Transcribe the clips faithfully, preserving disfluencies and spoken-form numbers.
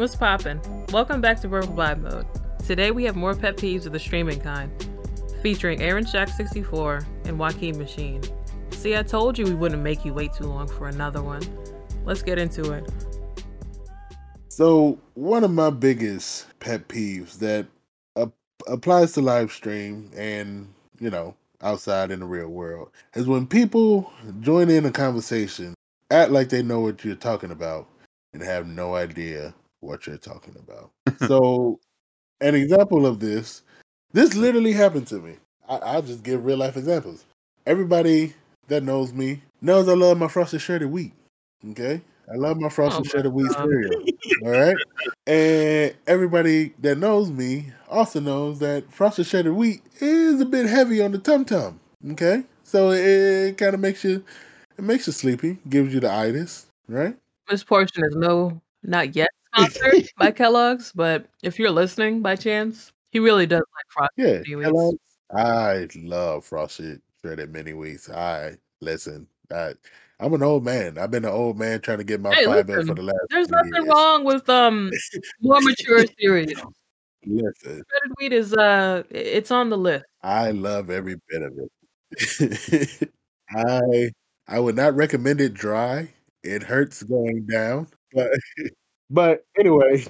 What's poppin'? Welcome back to Verbal Vibe Mode. Today we have more pet peeves of the streaming kind, featuring Aaron Shack sixty-four and Joaquin Machine. See, I told you we wouldn't make you wait too long for another one. Let's get into it. So, one of my biggest pet peeves that ap- applies to live stream and, you know, outside in the real world is when people join in a conversation, act like they know what you're talking about, and have no idea what you're talking about. So, an example of this, this literally happened to me. I- I'll just give real life examples. Everybody that knows me knows I love my Frosted Shredded Wheat. Okay? I love my Frosted oh Shredded Wheat cereal. All right? And everybody that knows me also knows that Frosted Shredded Wheat is a bit heavy on the tum-tum. Okay? So it, it kind of makes you, it makes you sleepy, gives you the itis, right? This portion is no, not yet sponsored by Kellogg's, but if you're listening by chance, he really does like Frosted yeah, Mini Wheats. I love Frosted Shredded Mini Wheats. I, listen, I... I'm an old man. I've been an old man trying to get my hey, five listen, in for the last There's nothing years. wrong with um more mature cereal. Listen. Shredded wheat is uh it's on the list. I love every bit of it. I I would not recommend it dry. It hurts going down. But but anyway,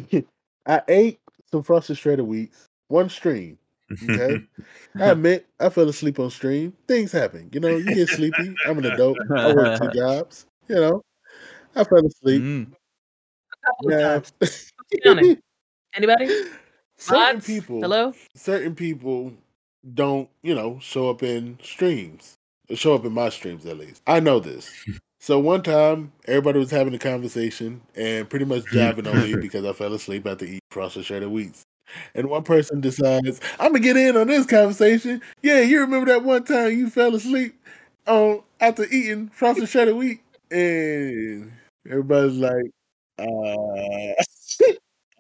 I ate some Frosted Shredded Wheat one stream. Okay, I admit I fell asleep on stream. Things happen, you know. You get sleepy. I'm an adult. I work two jobs. You know, I fell asleep. Mm. Yeah. Anybody? Certain Lots? people. Hello. Certain people don't, you know, show up in streams. Show up in my streams at least. I know this. So one time, everybody was having a conversation and pretty much jiving on me because I fell asleep after eating Frosted Shredded Wheats. And one person decides, I'm going to get in on this conversation. Yeah, you remember that one time you fell asleep on after eating Frosted Shredded Wheat? And everybody's like, uh,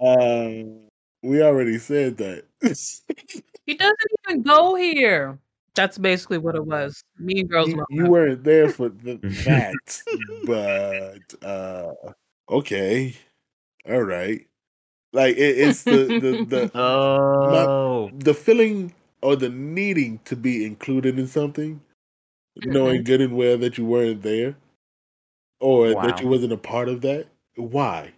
um, we already said that. He doesn't even go here. That's basically what it was. Mean Girls. You, you weren't there for the, that, but uh, okay. All right. Like it, it's the the the, oh. my, the feeling or the needing to be included in something, mm-hmm. knowing good and well that you weren't there, or wow. that you wasn't a part of that. Why?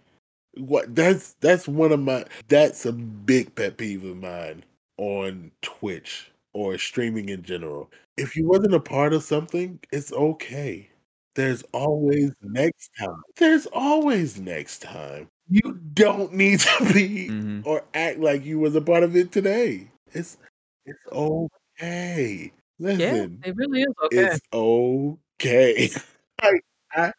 What? That's that's one of my. That's a big pet peeve of mine on Twitch or streaming in general. If you wasn't a part of something, it's okay. There's always next time. There's always next time. You don't need to be mm-hmm. or act like you was a part of it today. It's it's okay. Listen, yeah, it really is okay. It's okay. I, I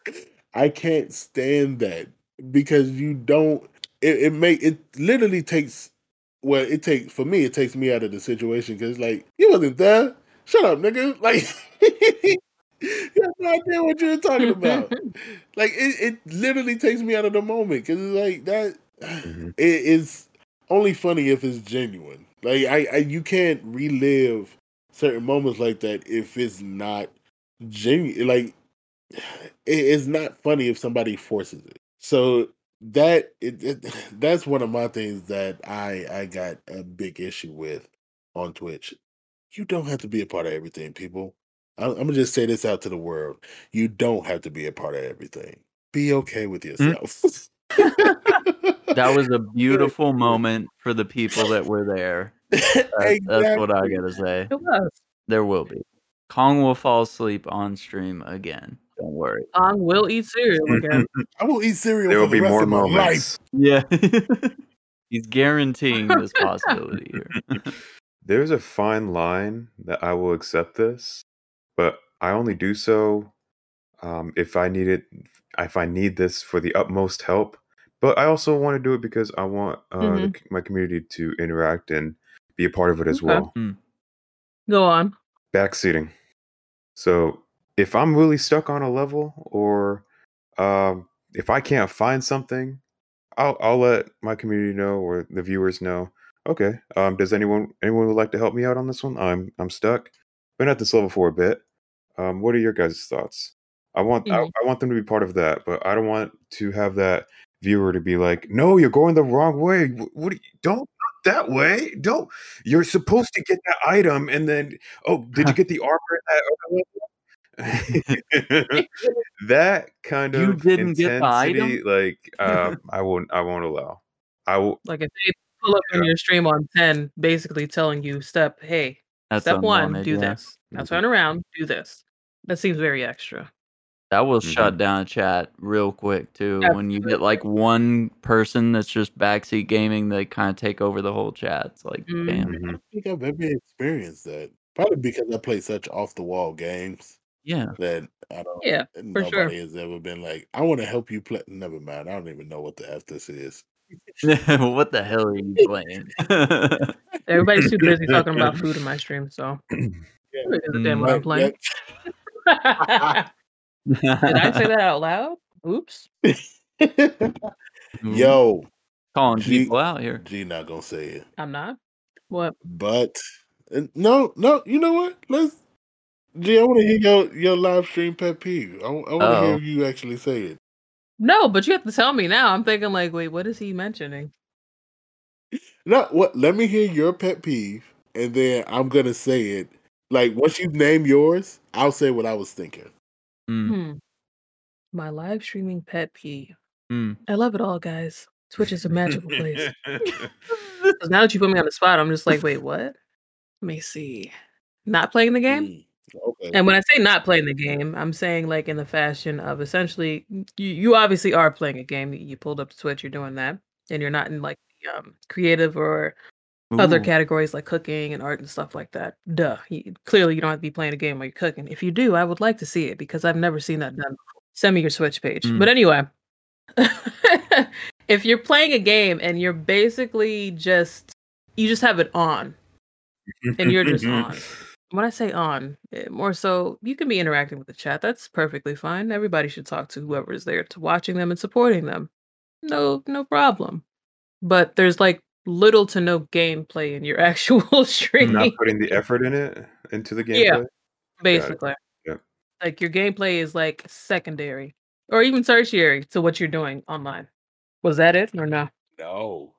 I can't stand that because you don't. It, it make it literally takes. Well, it takes for me. It takes me out of the situation because like you wasn't there. Shut up, nigga. Like you have no idea what you're talking about. Like it, it literally takes me out of the moment because it's like that. Mm-hmm. It, it's only funny if it's genuine. Like I, I, you can't relive certain moments like that if it's not genuine. Like it, it's not funny if somebody forces it. So that it, it that's one of my things that I I got a big issue with on Twitch. You don't have to be a part of everything, people. I'm gonna just say this out to the world: you don't have to be a part of everything. Be okay with yourself. That was a beautiful moment for the people that were there. That's, exactly. that's what I gotta say. It was. There will be. Kong will fall asleep on stream again. Don't worry. Kong will eat cereal again. I will eat cereal. There will be more moments. Yeah, he's guaranteeing this possibility here. There's a fine line that I will accept this. But I only do so um, if I need it, if I need this for the utmost help. But I also want to do it because I want uh, mm-hmm. the, my community to interact and be a part of it as okay. well. Mm. Go on. Backseating. So if I'm really stuck on a level, or um, if I can't find something, I'll I'll let my community know or the viewers know. Okay, um, does anyone anyone would like to help me out on this one? I'm I'm stuck. Been at this level for a bit. Um, what are your guys' thoughts? I want mm-hmm. I, I want them to be part of that, but I don't want to have that viewer to be like, no, you're going the wrong way. What do you, don't that way. Don't, you're supposed to get that item. And then, oh, did you get the armor? That, that kind of you didn't intensity, get the item? Like, um, I won't, I won't allow. I will. Like if they pull up yeah. on your stream on ten, basically telling you step, hey, that's step one, do yeah. this. Now mm-hmm. turn around, do this. That seems very extra. That will mm-hmm. shut down a chat real quick too. Absolutely. When you get like one person that's just backseat gaming, they kind of take over the whole chat. It's like, mm-hmm. damn. I don't think I've ever experienced that. Probably because I play such off the wall games. Yeah. That I don't. Yeah, nobody for sure. has ever been like, I want to help you play. Never mind. I don't even know what the F this is. What the hell are you playing? Everybody's too busy talking about food in my stream, so yeah. damn what I'm playing. Yeah. Did I say that out loud? Oops. Yo, calling G, people out here. G not gonna say it. I'm not. What? But no, no. You know what? Let's. G, I want to hear your your live stream pet peeve. I, I want to hear you actually say it. No, but you have to tell me now. I'm thinking like, wait, what is he mentioning? No, what? Let me hear your pet peeve, and then I'm gonna say it. Like once you name yours, I'll say what I was thinking. Mm. Hmm. My live streaming pet peeve. Mm. I love it all, guys. Twitch is a magical place. Now that you put me on the spot, I'm just like, wait, what? Let me see. Not playing the game? Mm. Okay. And when I say not playing the game, I'm saying like in the fashion of essentially, you, you obviously are playing a game. You pulled up to Twitch, you're doing that, and you're not in like the, um, creative or Ooh. Other categories like cooking and art and stuff like that. Duh. You, clearly, you don't have to be playing a game while you're cooking. If you do, I would like to see it because I've never seen that done before. Send me your Switch page. Mm. But anyway, if you're playing a game and you're basically just, you just have it on and you're just on. When I say on, more so, you can be interacting with the chat. That's perfectly fine. Everybody should talk to whoever is there to watching them and supporting them. No, no problem. But there's like little to no gameplay in your actual stream. Not putting the effort in it into the gameplay. Yeah, basically. Yeah. Like your gameplay is like secondary or even tertiary to what you're doing online. Was that it or no? No.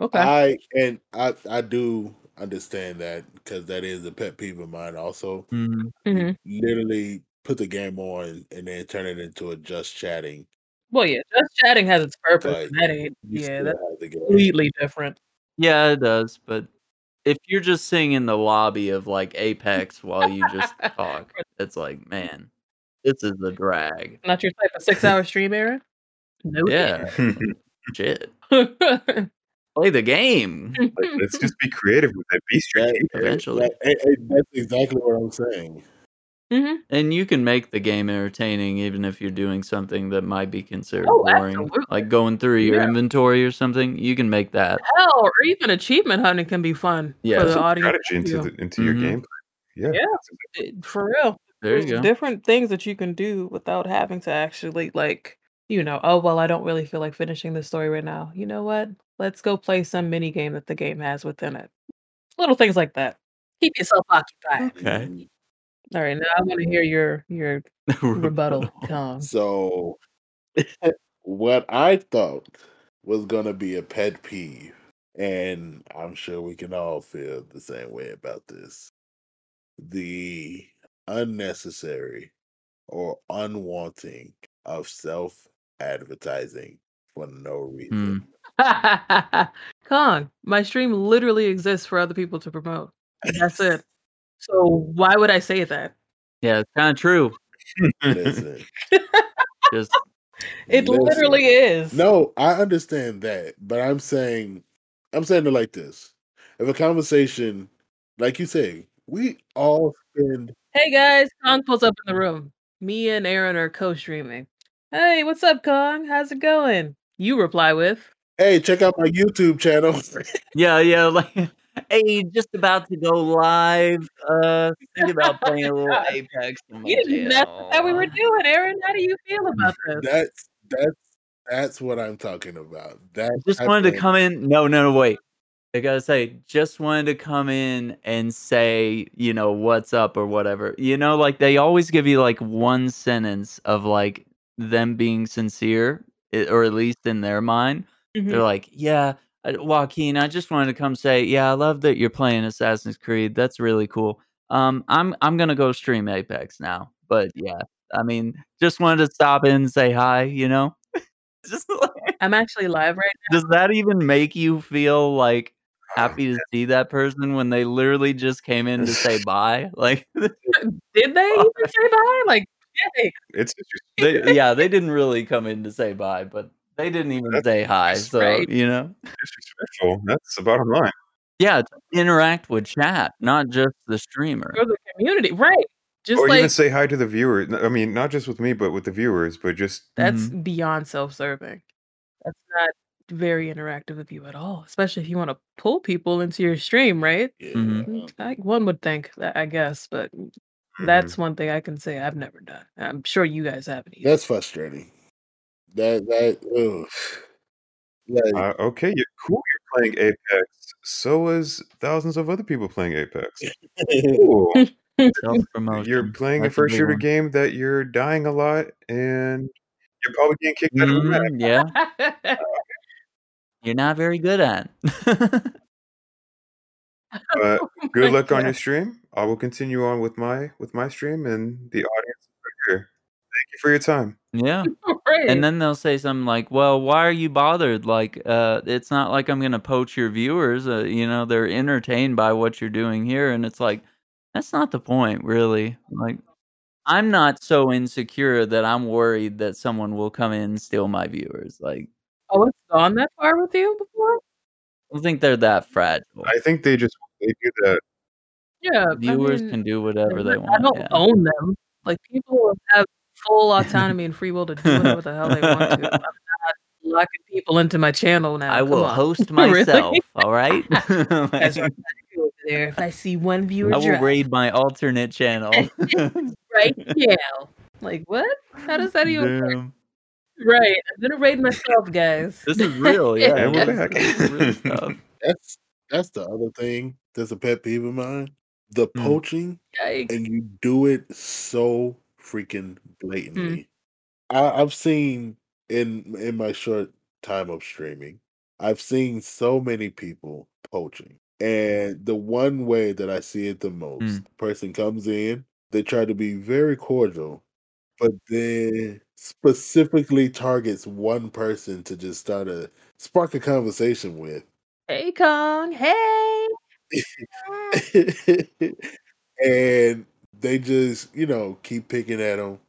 Okay. I and I I do. Understand that because that is a pet peeve of mine also. Mm-hmm. Literally put the game on and then turn it into a just chatting. Well, yeah, just chatting has its purpose. Like, that ain't, yeah, that's completely different. Yeah, it does. But if you're just sitting in the lobby of like Apex while you just talk, it's like, man, this is a drag. Not your type of six hour stream, Aaron? No. Yeah. Shit. Play the game. Like, let's just be creative with that. Be strategic. Eventually, like, it, it, that's exactly what I'm saying. Mm-hmm. And you can make the game entertaining, even if you're doing something that might be considered oh, boring, absolutely. Like going through your yeah. inventory or something. You can make that. Hell, or even achievement hunting can be fun. Yeah, for the audience into the, into mm-hmm. your gameplay. Yeah, yeah, for real. There There's you go. Different things that you can do without having to actually like. You know, oh, well, I don't really feel like finishing this story right now. You know what? Let's go play some mini game that the game has within it. Little things like that. Keep yourself occupied. Okay. All right. Now I want to hear your, your rebuttal. Tom. So what I thought was going to be a pet peeve, and I'm sure we can all feel the same way about this. The unnecessary or unwanting of self advertising for no reason. Mm. Kong, my stream literally exists for other people to promote. That's it. So why would I say that? Yeah, it's kind of true. Listen, just it listen. Literally is. No, I understand that, but I'm saying, I'm saying it like this: if a conversation, like you say, we all spend. Hey guys, Kong pulls up in the room. Me and Aaron are co-streaming. Hey, what's up, Kong? How's it going? You reply with, hey, check out my YouTube channel. yeah, yeah. Like, hey, just about to go live. Uh, think about playing a little Apex. You didn't know how we were doing, Aaron. How do you feel about this? That's that's that's what I'm talking about. That I just wanted to come in. No, no, no, wait. I gotta say, just wanted to come in and say, you know, what's up or whatever. You know, like they always give you like one sentence of like them being sincere. it, or at least in their mind. Mm-hmm. They're like, yeah, Joaquin, I just wanted to come say, yeah, I love that you're playing Assassin's Creed. That's really cool. Um, I'm I'm gonna go stream Apex now. But yeah, I mean, just wanted to stop in and say hi, you know? Just like, I'm actually live right now. Does that even make you feel like happy to see that person when they literally just came in to say bye? Like, did they even say bye? Like, yay. It's interesting. They, yeah, they didn't really come in to say bye, but they didn't even that's, say hi. So, right. You know, disrespectful. That's the bottom line. Yeah, interact with chat, not just the streamer or the community, right? Just or like, even say hi to the viewers. I mean, not just with me, but with the viewers. But just that's mm-hmm. beyond self-serving. That's not very interactive with you at all, especially if you want to pull people into your stream, right? Mm-hmm. I, one would think that, I guess, but mm-hmm. that's one thing I can say I've never done. I'm sure you guys haven't either. That's frustrating. That that. Ugh. Like, uh, okay, you're cool. You're playing Apex. So is thousands of other people playing Apex. Cool. You're playing That's a first shooter one. game that you're dying a lot, and you're probably getting kicked out mm, of the map. Yeah, you're not very good at. uh, good oh luck God. on your stream. I will continue on with my with my stream, and the audience is right here. Thank you for your time. Yeah, right. And then they'll say something like, "Well, why are you bothered? Like, uh, it's not like I'm going to poach your viewers. Uh, you know, they're entertained by what you're doing here." And it's like, that's not the point, really. Like, I'm not so insecure that I'm worried that someone will come in and steal my viewers. Like, oh, it's gone that far with you before? I don't think they're that fragile. I think they just they do that. Yeah, viewers I mean, can do whatever they want. I don't yeah. own them. Like, people have full autonomy and free will to do whatever the hell they want to. I'm not locking people into my channel now. I come will on. host myself. All right. That's right. There, if I see one viewer, I will drop. raid my alternate channel right now. Like, what? How does that even work? Right, I'm gonna raid myself, guys. This is real, yeah. We're back. This is real stuff. That's that's the other thing that's a pet peeve of mine: the mm. poaching, Yikes. and you do it so freaking blatantly. Mm. I, I've seen in in my short time of streaming, I've seen so many people poaching. And the one way that I see it the most, mm. the person comes in, they try to be very cordial, but then specifically targets one person to just start a spark a conversation with. Hey, Kong. Hey. And they just, you know, keep picking at them,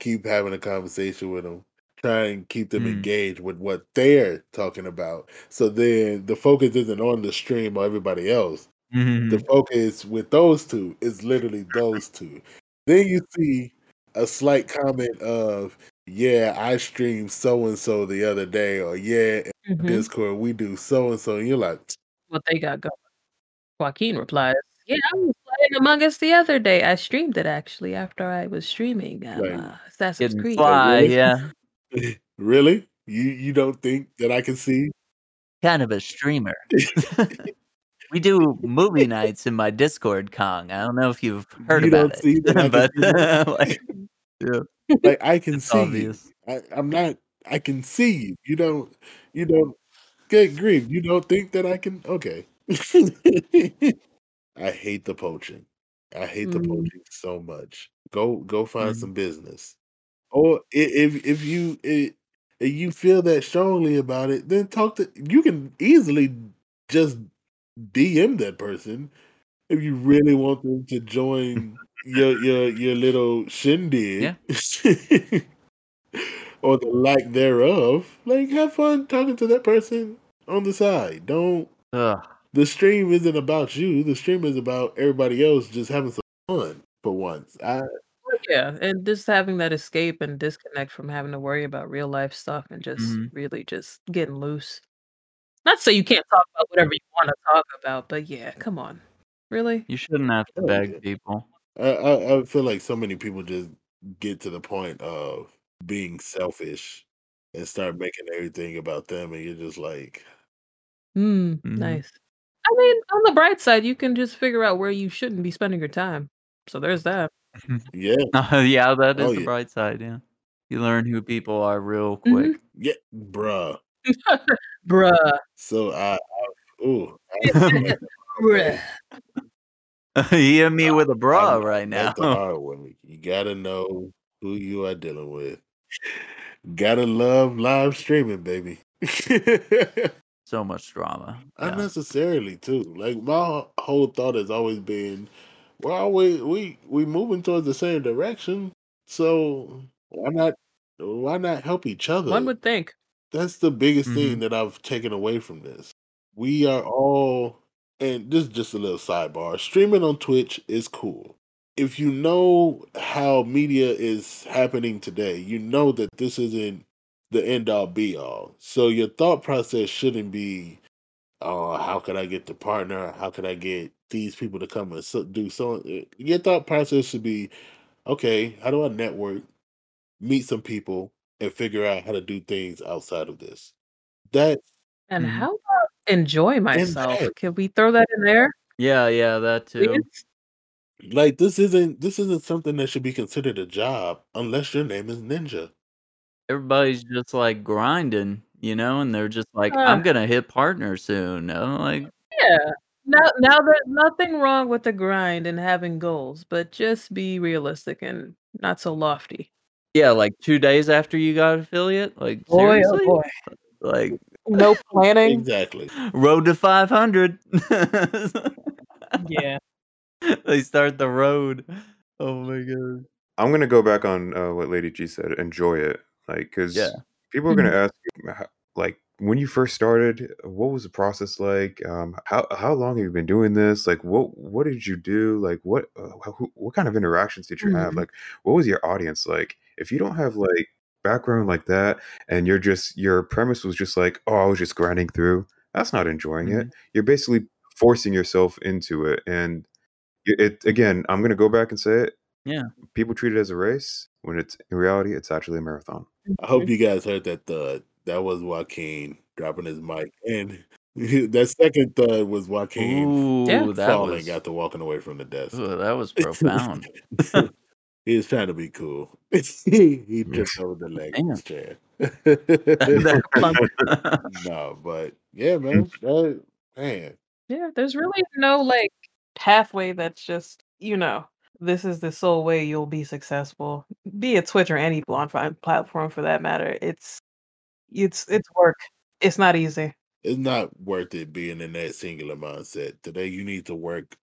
keep having a conversation with them. Try and keep them mm. engaged with what they're talking about. So then the focus isn't on the stream or everybody else. Mm-hmm. The focus with those two is literally those two. Then you see a slight comment of, yeah, I streamed so-and-so the other day, or yeah, in mm-hmm. Discord, we do so-and-so. And you're like, what they got going? Joaquin replies, yeah, I was playing Among Us the other day. I streamed it, actually, after I was streaming um, right. uh, Assassin's Creed. Fly, yeah. Really? You you don't think that I can see? Kind of a streamer. We do movie nights in my Discord, Kong. I don't know if you've heard you about don't it. See I but like, yeah. like I can it's see obvious. you. I, I'm not I can see you. You don't you don't good grief. You don't think that I can okay. I hate the poaching. I hate mm. the poaching so much. Go go find mm. some business. Or if if you if you feel that strongly about it, then talk to. You can easily just D M that person if you really want them to join your your your little shindig, yeah. or the lack thereof. Like, have fun talking to that person on the side. Don't. Ugh. The stream isn't about you. The stream is about everybody else just having some fun for once. I. Yeah, and just having that escape and disconnect from having to worry about real life stuff and just mm-hmm. really just getting loose. Not so you can't talk about whatever you want to talk about, but yeah, come on. Really? You shouldn't have to beg people. I, I, I feel like so many people just get to the point of being selfish and start making everything about them, and you're just like... Mm, mm-hmm. Nice. I mean, on the bright side, you can just figure out where you shouldn't be spending your time. So there's that. Yeah. Uh, yeah, that is oh, the yeah. bright side, yeah. You learn who people are real quick. Mm-hmm. Yeah, bruh. Bruh. So I, I ooh. I, bruh. You and me with a bra I, right now. That's the hard one. You gotta know who you are dealing with. Gotta love live streaming, baby. So much drama. Unnecessarily, yeah. too. Like, my whole thought has always been, we're always, we, we moving towards the same direction, so why not, why not help each other? One would think. That's the biggest mm-hmm. thing that I've taken away from this. We are all, and this is just a little sidebar, streaming on Twitch is cool. If you know how media is happening today, you know that this isn't the end all be all. So your thought process shouldn't be, uh, how could I get the partner? How could I get these people to come and so- do so? Your thought process should be, okay, how do I network, meet some people, and figure out how to do things outside of this? That and how about enjoy myself? Can we throw that in there? Yeah, yeah, that too. Please? Like, this isn't this isn't something that should be considered a job unless your name is Ninja. Everybody's just like grinding, you know, and they're just like, uh, I'm gonna hit partner soon. I'm like, yeah. Now, now there's nothing wrong with the grind and having goals, but just be realistic and not so lofty. Yeah, like two days after you got affiliate, like boy, seriously, oh boy. Like no planning. Exactly. Road to five hundred. Yeah. They start the road. Oh my god! I'm gonna go back on uh, what Lady G said. Enjoy it, like, because yeah. people are gonna ask you, like, when you first started, what was the process like? Um, how how long have you been doing this? Like, what what did you do? Like, what uh, who, what kind of interactions did you mm-hmm. have? Like, what was your audience like? If you don't have like background like that, and you're just your premise was just like, oh, I was just grinding through. That's not enjoying mm-hmm. it. You're basically forcing yourself into it, and It again, I'm gonna go back and say it. Yeah, people treat it as a race when it's in reality, it's actually a marathon. I hope you guys heard that thud. That was Joaquin dropping his mic, and that second thud was Joaquin Ooh, falling was, after walking away from the desk. Ooh, that was profound. He was trying to be cool. He tripped over the leg of his chair. No, but yeah, man, that, man. Yeah, there's really no like. Halfway that's just, you know, this is the sole way you'll be successful. Be a Twitch or any platform for that matter. It's it's it's work. It's not easy. It's not worth it being in that singular mindset. Today you need to work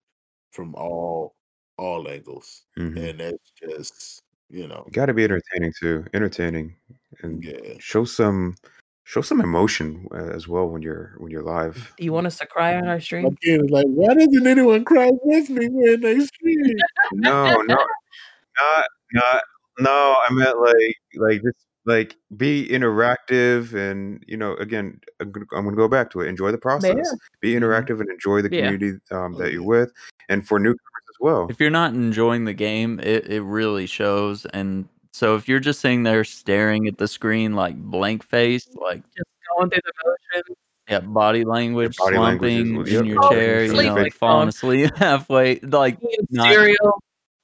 from all all angles. Mm-hmm. And that's just, you know. You gotta be entertaining too. Entertaining. And yeah. show some Show some emotion as well when you're when you're live. You want us to cry on our stream? Like, why doesn't anyone cry with me when they stream? No, no, not not no. I meant like like just like be interactive and, you know, again, I'm gonna, I'm gonna go back to it. Enjoy the process. Yeah. Be interactive and enjoy the community yeah. um, that you're with, and for newcomers as well. If you're not enjoying the game, it it really shows. And so if you're just sitting there staring at the screen, like blank faced, like just going through the motions, yeah, body language, body slumping language in your chair, you know, like falling asleep halfway, like not,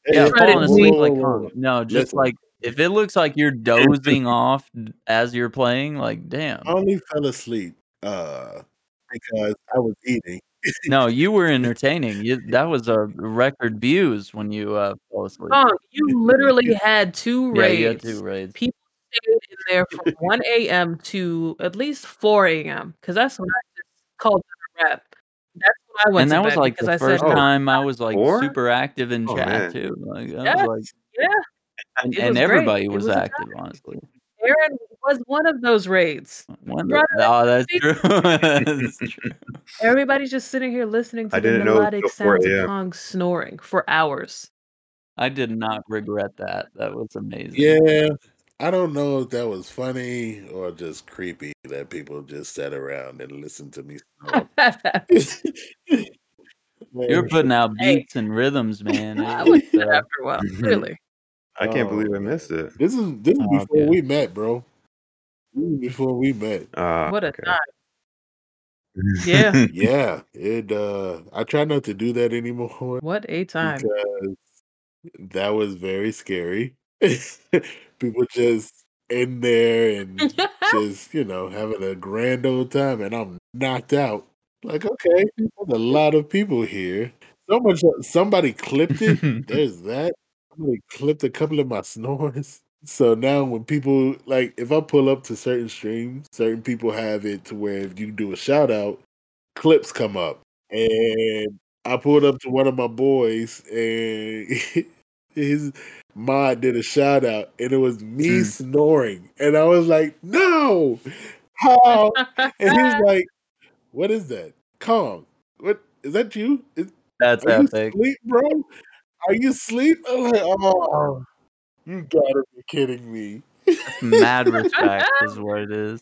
yeah, falling asleep, like oh, no, just like if it looks like you're dozing off as you're playing, like damn, I only fell asleep uh, because I was eating. No, you were entertaining. You, that was a record views when you uh, fell asleep. Oh, you literally had two raids. Yeah, you had two raids. People stayed in there from one a.m. to at least four a.m. because that's when I just called it a wrap. That's when I went. And that to was like the I first said, time oh, I was like four? super active in oh, chat man. too. Like, I yes, was like, yeah, and, and was everybody was, was active, time. honestly. Aaron was one of those raids. One of, oh, that's true. That's true. Everybody's just sitting here listening to I the melodic sounds of Kong snoring for hours. I did not regret that. That was amazing. Yeah. I don't know if that was funny or just creepy that people just sat around and listened to me snore. You're putting out beats hey. and rhythms, man. I liked it after a while. Really? I can't oh, believe I missed it. This is this is oh, before okay. we met, bro. This is before we met. Uh, what a okay. time! Yeah, yeah. It. Uh, I try not to do that anymore. What a time! Because that was very scary. People just in there and just, you know, having a grand old time, and I'm knocked out. Like, okay, there's a lot of people here. So much, somebody clipped it. There's that. Somebody clipped a couple of my snores. So now when people, like, if I pull up to certain streams, certain people have it to where if you do a shout out, clips come up. And I pulled up to one of my boys, and his mod did a shout out, and it was me mm. snoring. And I was like, no, how? And he was like, what is that? Calm. What is that you? Is, That's are epic. You asleep, bro? Are you asleep? I'm like, oh. You gotta be kidding me. Mad respect is what it is.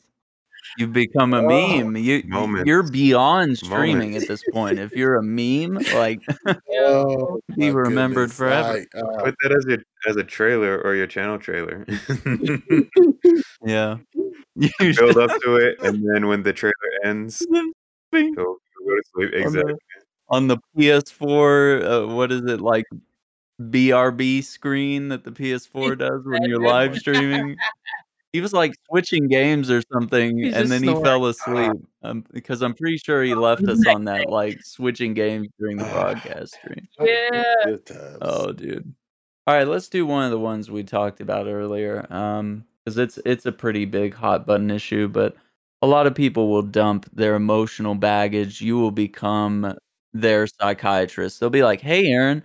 You become a oh, meme. You, you're beyond streaming moments. At this point. If you're a meme, like, oh, be remembered goodness. Forever. I, uh, Put that as a, as a trailer or your channel trailer. Yeah. You build up to it, and then when the trailer ends, you'll go to sleep. Exactly. On the, on the P S four, uh, what is it like? B R B screen that the P S four does when you're live streaming. He was like switching games or something, He's and then snoring. He fell asleep um, because I'm pretty sure he left us on that, like switching games during the broadcast stream. Yeah. Oh, dude. All right, let's do one of the ones we talked about earlier, um, because it's it's a pretty big hot button issue, but a lot of people will dump their emotional baggage. You will become their psychiatrist. They'll be like, "Hey, Aaron,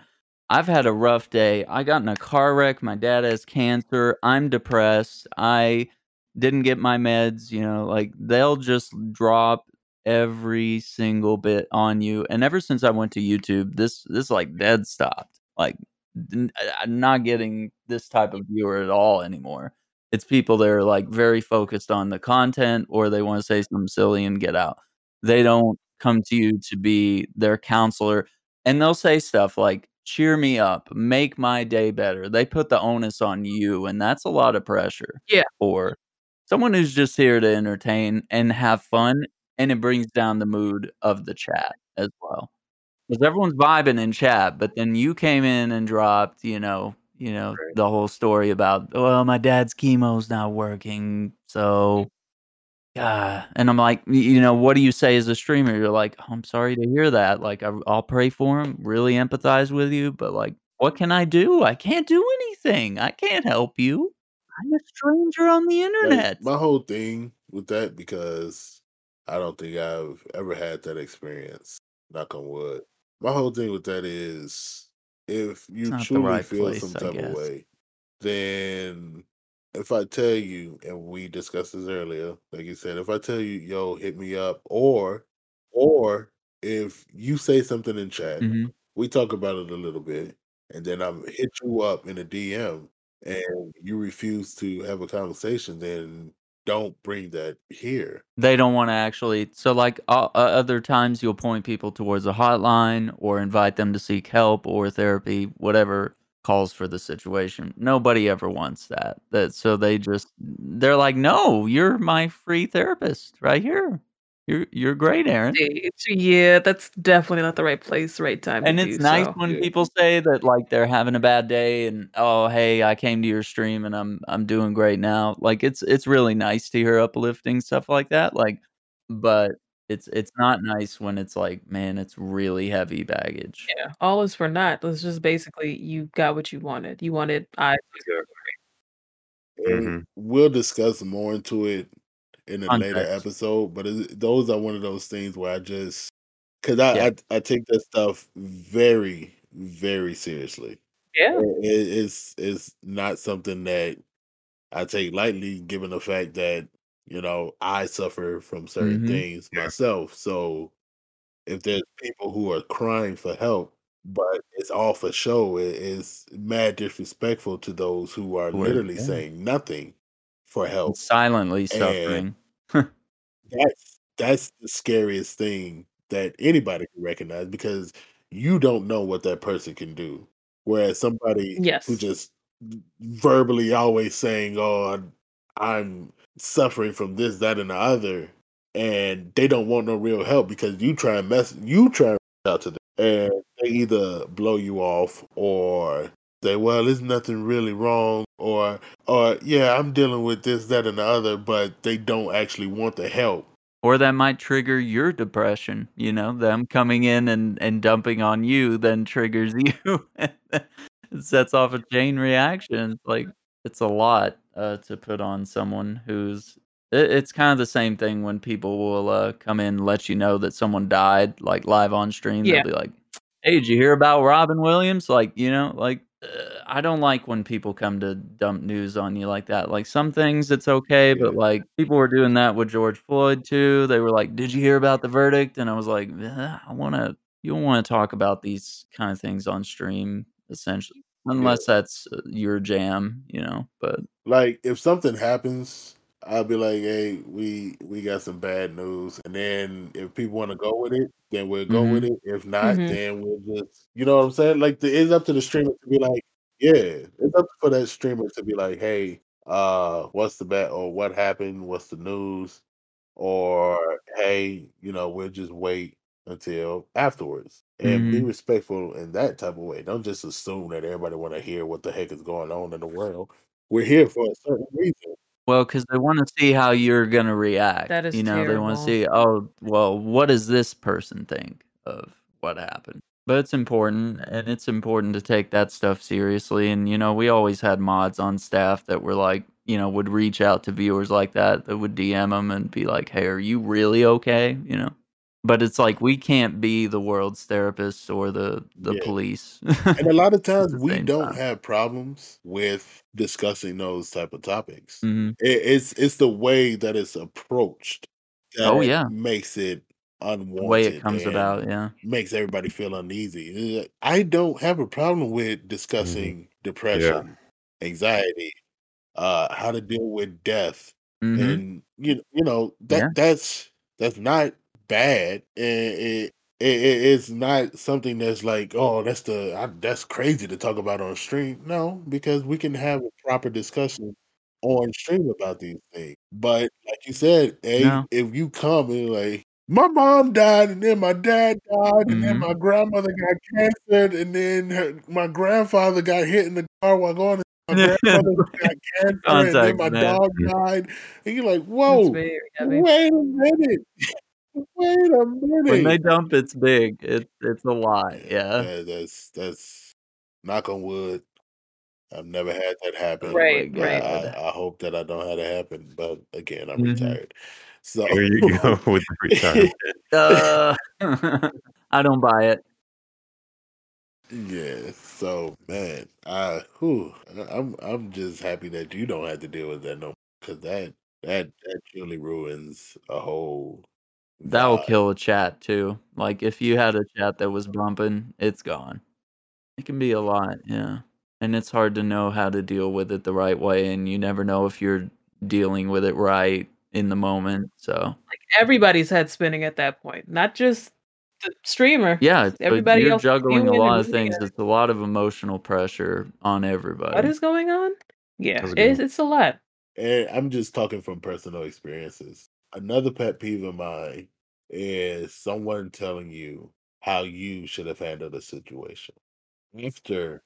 I've had a rough day. I got in a car wreck. My dad has cancer. I'm depressed. I didn't get my meds." You know, like they'll just drop every single bit on you. And ever since I went to YouTube, this, this like dead stopped. Like I'm not getting this type of viewer at all anymore. It's people that are like very focused on the content, or they want to say something silly and get out. They don't come to you to be their counselor, and they'll say stuff like, "Cheer me up, make my day better." They put the onus on you, and that's a lot of pressure. Yeah. For someone who's just here to entertain and have fun, and it brings down the mood of the chat as well. Because everyone's vibing in chat, but then you came in and dropped, you know, you know, right. the whole story about, well, my dad's chemo's not working, so yeah. And I'm like, you know, what do you say as a streamer? You're like, oh, I'm sorry to hear that. Like, I, I'll pray for him, really empathize with you. But like, what can I do? I can't do anything. I can't help you. I'm a stranger on the internet. Like, my whole thing with that, because I don't think I've ever had that experience. Knock on wood. My whole thing with that is, if you truly right feel place, some type of way, then... If I tell you, and we discussed this earlier, like you said, if I tell you, yo, hit me up, or or if you say something in chat, mm-hmm. we talk about it a little bit, and then I'm hit you up in a D M, and you refuse to have a conversation, then don't bring that here. They don't want to actually. So like uh, other times you'll point people towards a hotline or invite them to seek help or therapy, whatever calls for the situation. Nobody ever wants that. That so they just they're like, no, you're my free therapist right here. You're you're great, Aaron. Yeah, that's definitely not the right place, right time. And it's nice when people say that, like they're having a bad day, and oh hey, I came to your stream and I'm I'm doing great now. Like it's it's really nice to hear uplifting stuff like that. Like, but it's it's not nice when it's like, man, it's really heavy baggage. Yeah, all is for naught. It's just basically you got what you wanted. You wanted eyes. Mm-hmm. We'll discuss more into it in a Context. later episode, but it, those are one of those things where I just, because I, yeah. I I take that stuff very, very seriously. Yeah, it, it's it's not something that I take lightly, given the fact that, you know, I suffer from certain mm-hmm. things yeah. myself. So if there's people who are crying for help, but it's all for show, it is mad disrespectful to those who are Lord, literally yeah. saying nothing for help. It's silently suffering. that's, that's the scariest thing that anybody can recognize, because you don't know what that person can do. Whereas somebody yes. who just verbally always saying, oh, I'm suffering from this, that, and the other, and they don't want no real help, because you try and mess, you try and reach out to them, and they either blow you off or say, well, there's nothing really wrong, or, or yeah, I'm dealing with this, that, and the other, but they don't actually want the help. Or that might trigger your depression, you know, them coming in and, and dumping on you then triggers you and sets off a chain reaction. Like, it's a lot uh, to put on someone who's, it, it's kind of the same thing when people will uh, come in and let you know that someone died, like live on stream. Yeah. They'll be like, hey, did you hear about Robin Williams? Like, you know, like, uh, I don't like when people come to dump news on you like that. Like, some things it's okay, but like, people were doing that with George Floyd too. They were like, did you hear about the verdict? And I was like, eh, I want to, you don't want to talk about these kind of things on stream, essentially, unless that's your jam, you know. But like, if something happens, I'll be like, hey, we we got some bad news. And then if people want to go with it, then we'll go mm-hmm. with it. If not, mm-hmm. then we'll just, you know what I'm saying? Like, the, it's up to the streamer to be like, yeah, it's up for that streamer to be like, hey, uh, what's the bad, or what happened? What's the news? Or, hey, you know, we'll just wait until afterwards. And mm-hmm. be respectful in that type of way. Don't just assume that everybody want to hear what the heck is going on in the world. We're here for a certain reason. Well, because they want to see how you're going to react. That is You know, terrible. They want to see, oh, well, what does this person think of what happened? But it's important, and it's important to take that stuff seriously. And, you know, we always had mods on staff that were like, you know, would reach out to viewers like that, that would D M them and be like, hey, are you really okay? You know? But it's like, we can't be the world's therapists or the, the yeah. police. And a lot of times we don't time. have problems with discussing those type of topics. Mm-hmm. It, it's it's the way that it's approached that oh, yeah. makes it unwanted. The way it comes about, yeah. makes everybody feel uneasy. I don't have a problem with discussing mm-hmm. depression, yeah. anxiety, uh, how to deal with death. Mm-hmm. And, you, you know, that yeah. that's that's not... bad, and it, it it's not something that's like, oh, that's the I, that's crazy to talk about on stream. No, because we can have a proper discussion on stream about these things. But like you said, hey, no. if you come and like, my mom died, and then my dad died, mm-hmm. and then my grandmother got cancer, and then her, my grandfather got hit in the car while going. My grandmother got cancer, Contact, and then my man. dog died, and you're like, whoa, very, I mean, wait a minute. Wait a minute. When they dump, it's big. It's it's a lot. Yeah. yeah that's that's knock on wood. I've never had that happen. Right. Like, right. I, I hope that I don't have it happen. But again, I'm mm-hmm. retired. So there you go with the retirement. uh, I don't buy it. Yeah. So man, I whew, I'm I'm just happy that you don't have to deal with that no more, because that that that truly ruins a whole. That'll kill a chat too. Like, if you had a chat that was bumping, it's gone. It can be a lot, yeah. And it's hard to know how to deal with it the right way, and you never know if you're dealing with it right in the moment. So, like, everybody's head spinning at that point, not just the streamer. Yeah, everybody. You're else juggling a lot of things. It. It's a lot of emotional pressure on everybody. What is going on? Yeah, it's, it's a lot. And I'm just talking from personal experiences. Another pet peeve of mine is someone telling you how you should have handled a situation after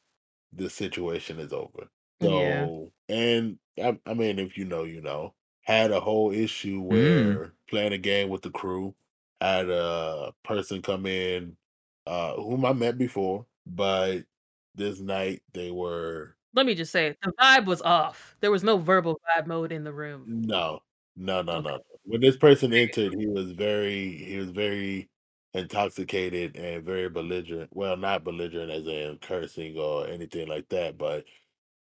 the situation is over. So, yeah. and I, I mean, if you know, you know, had a whole issue where mm. playing a game with the crew, had a person come in uh, whom I met before, but this night they were. Let me just say, the vibe was off. There was no verbal vibe mode in the room. No. No, no, okay. no. When this person entered, he was very, he was very intoxicated and very belligerent. Well, not belligerent as in cursing or anything like that, but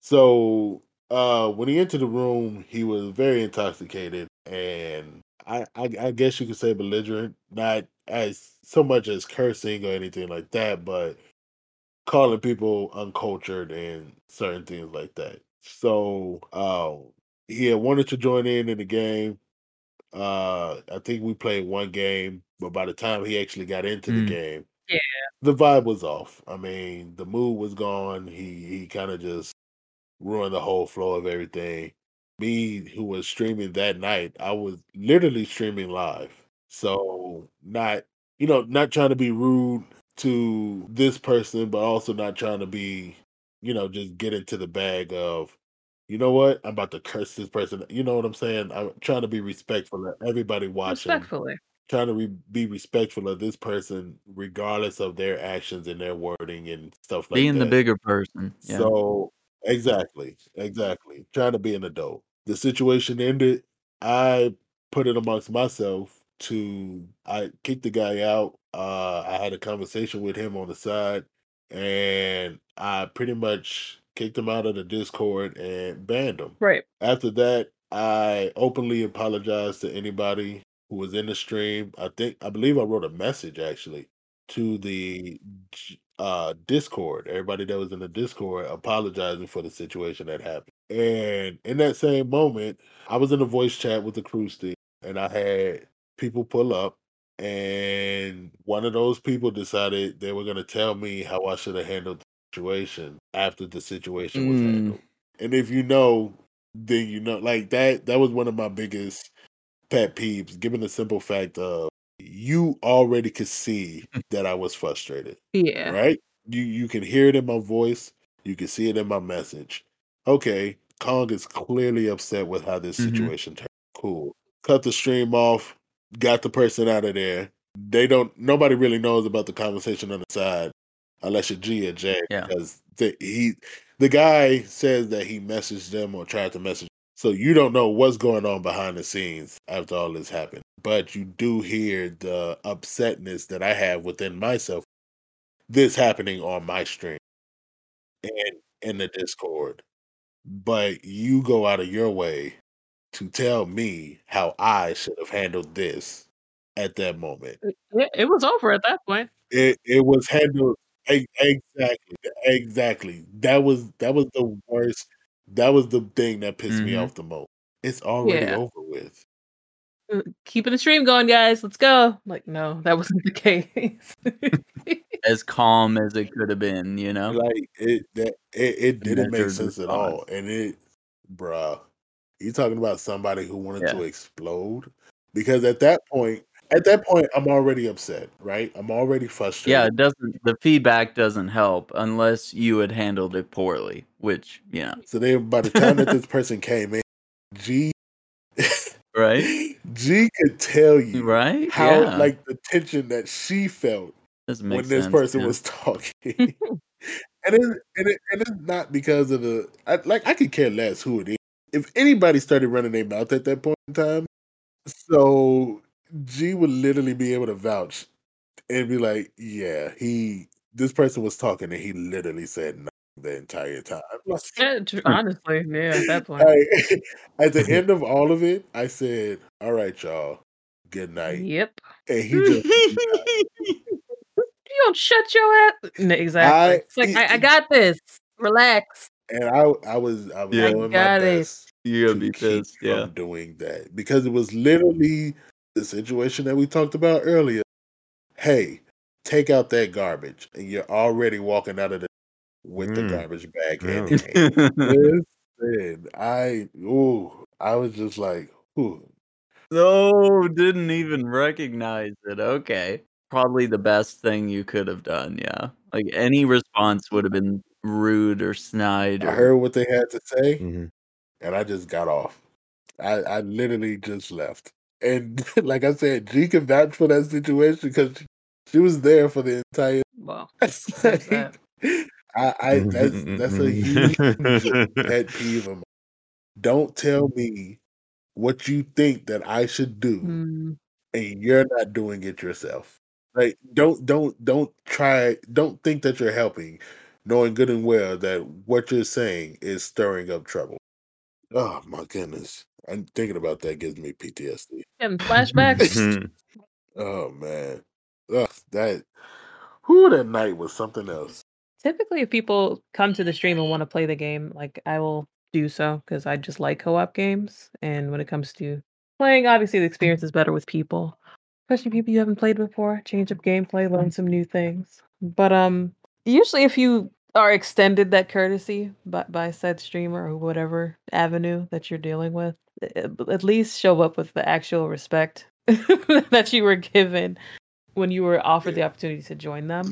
so uh, when he entered the room, he was very intoxicated, and I, I, I guess you could say belligerent, not as so much as cursing or anything like that, but calling people uncultured and certain things like that. So, uh, he had wanted to join in in the game. Uh, I think we played one game, but by the time he actually got into mm. the game, yeah, the vibe was off. I mean, the mood was gone. He he kind of just ruined the whole flow of everything. Me, who was streaming that night, I was literally streaming live. So not, you know, not trying to be rude to this person, but also not trying to be you know, just get into the bag of, you know what, I'm about to curse this person. You know what I'm saying? I'm trying to be respectful of everybody watching. Respectfully. Trying to re- be respectful of this person, regardless of their actions and their wording and stuff like Being that. Being the bigger person. Yeah. So, exactly. Exactly. Trying to be an adult. The situation ended. I put it amongst myself to, I kicked the guy out. Uh, I had a conversation with him on the side, and I pretty much kicked him out of the Discord and banned him. Right. After that, I openly apologized to anybody who was in the stream. I think, I believe I wrote a message actually to the uh, Discord, everybody that was in the Discord, apologizing for the situation that happened. And in that same moment, I was in a voice chat with the crew Steve, and I had people pull up, and one of those people decided they were going to tell me how I should have handled the situation after the situation was mm. handled. And if you know, then you know, like that, that was one of my biggest pet peeves, given the simple fact of you already could see that I was frustrated. Yeah. Right? You you can hear it in my voice. You can see it in my message. Okay, Kong is clearly upset with how this mm-hmm. situation turned. Cool. Cut the stream off. Got the person out of there. They don't. Nobody really knows about the conversation on the side, unless you're G or J. Yeah. Because the, he, the guy says that he messaged them or tried to message them. So you don't know what's going on behind the scenes after all this happened. But you do hear the upsetness that I have within myself. This happening on my stream and in the Discord. But you go out of your way to tell me how I should have handled this at that moment. It, it was over at that point. It it was handled exactly, exactly. That was that was the worst. That was the thing that pissed mm-hmm. me off the most. It's already yeah. over with. Keeping the stream going, guys. Let's go. I'm like, no, that wasn't the case. As calm as it could have been, you know. Like it, that, it, it didn't make sense at all. And it, bruh. You're talking about somebody who wanted yeah. to explode, because at that point, at that point, I'm already upset, right? I'm already frustrated. Yeah, it doesn't. The feedback doesn't help unless you had handled it poorly, which yeah. So they, by the time that this person came in, G, right? G could tell you right how yeah. like the tension that she felt when this sense, person yeah. was talking, and it, and it and it's not because of the I, like I could care less who it is. If anybody started running their mouth at that point in time, so G would literally be able to vouch and be like, yeah, he, this person was talking and he literally said no the entire time. Honestly, yeah, at that point. I, at the end of all of it, I said, all right, y'all, good night. Yep. And he just, you don't shut your ass. No, exactly. I, it's like, I, I got this. Relax. And I, I was, I was yeah. doing my best. You're gonna be pissed, yeah. From doing that, because it was literally the situation that we talked about earlier. Hey, take out that garbage, and you're already walking out of the with mm. the garbage bag. Yeah. And listen, I, ooh, I was just like, ooh. No, didn't even recognize it. Okay, probably the best thing you could have done. Yeah, like any response would have been rude or snide. Or... I heard what they had to say, mm-hmm. and I just got off. I, I literally just left. And like I said, G can vouch for that situation because she, she was there for the entire. Wow. Like, that. I, I that's that's a huge pet peeve of mine. Don't tell me what you think that I should do, mm. and you're not doing it yourself. Like don't don't don't try. Don't think that you're helping. Knowing good and well that what you're saying is stirring up trouble. Oh, my goodness. I'm thinking about that gives me P T S D. And flashbacks. Oh, man. Ugh, that, whew, that night was something else. Typically, if people come to the stream and want to play the game, like I will do so because I just like co-op games. And when it comes to playing, obviously, the experience is better with people. Especially people you haven't played before. Change up gameplay, learn some new things. But, um... usually if you are extended that courtesy by, by said streamer or whatever avenue that you're dealing with, at least show up with the actual respect that you were given when you were offered yeah. the opportunity to join them.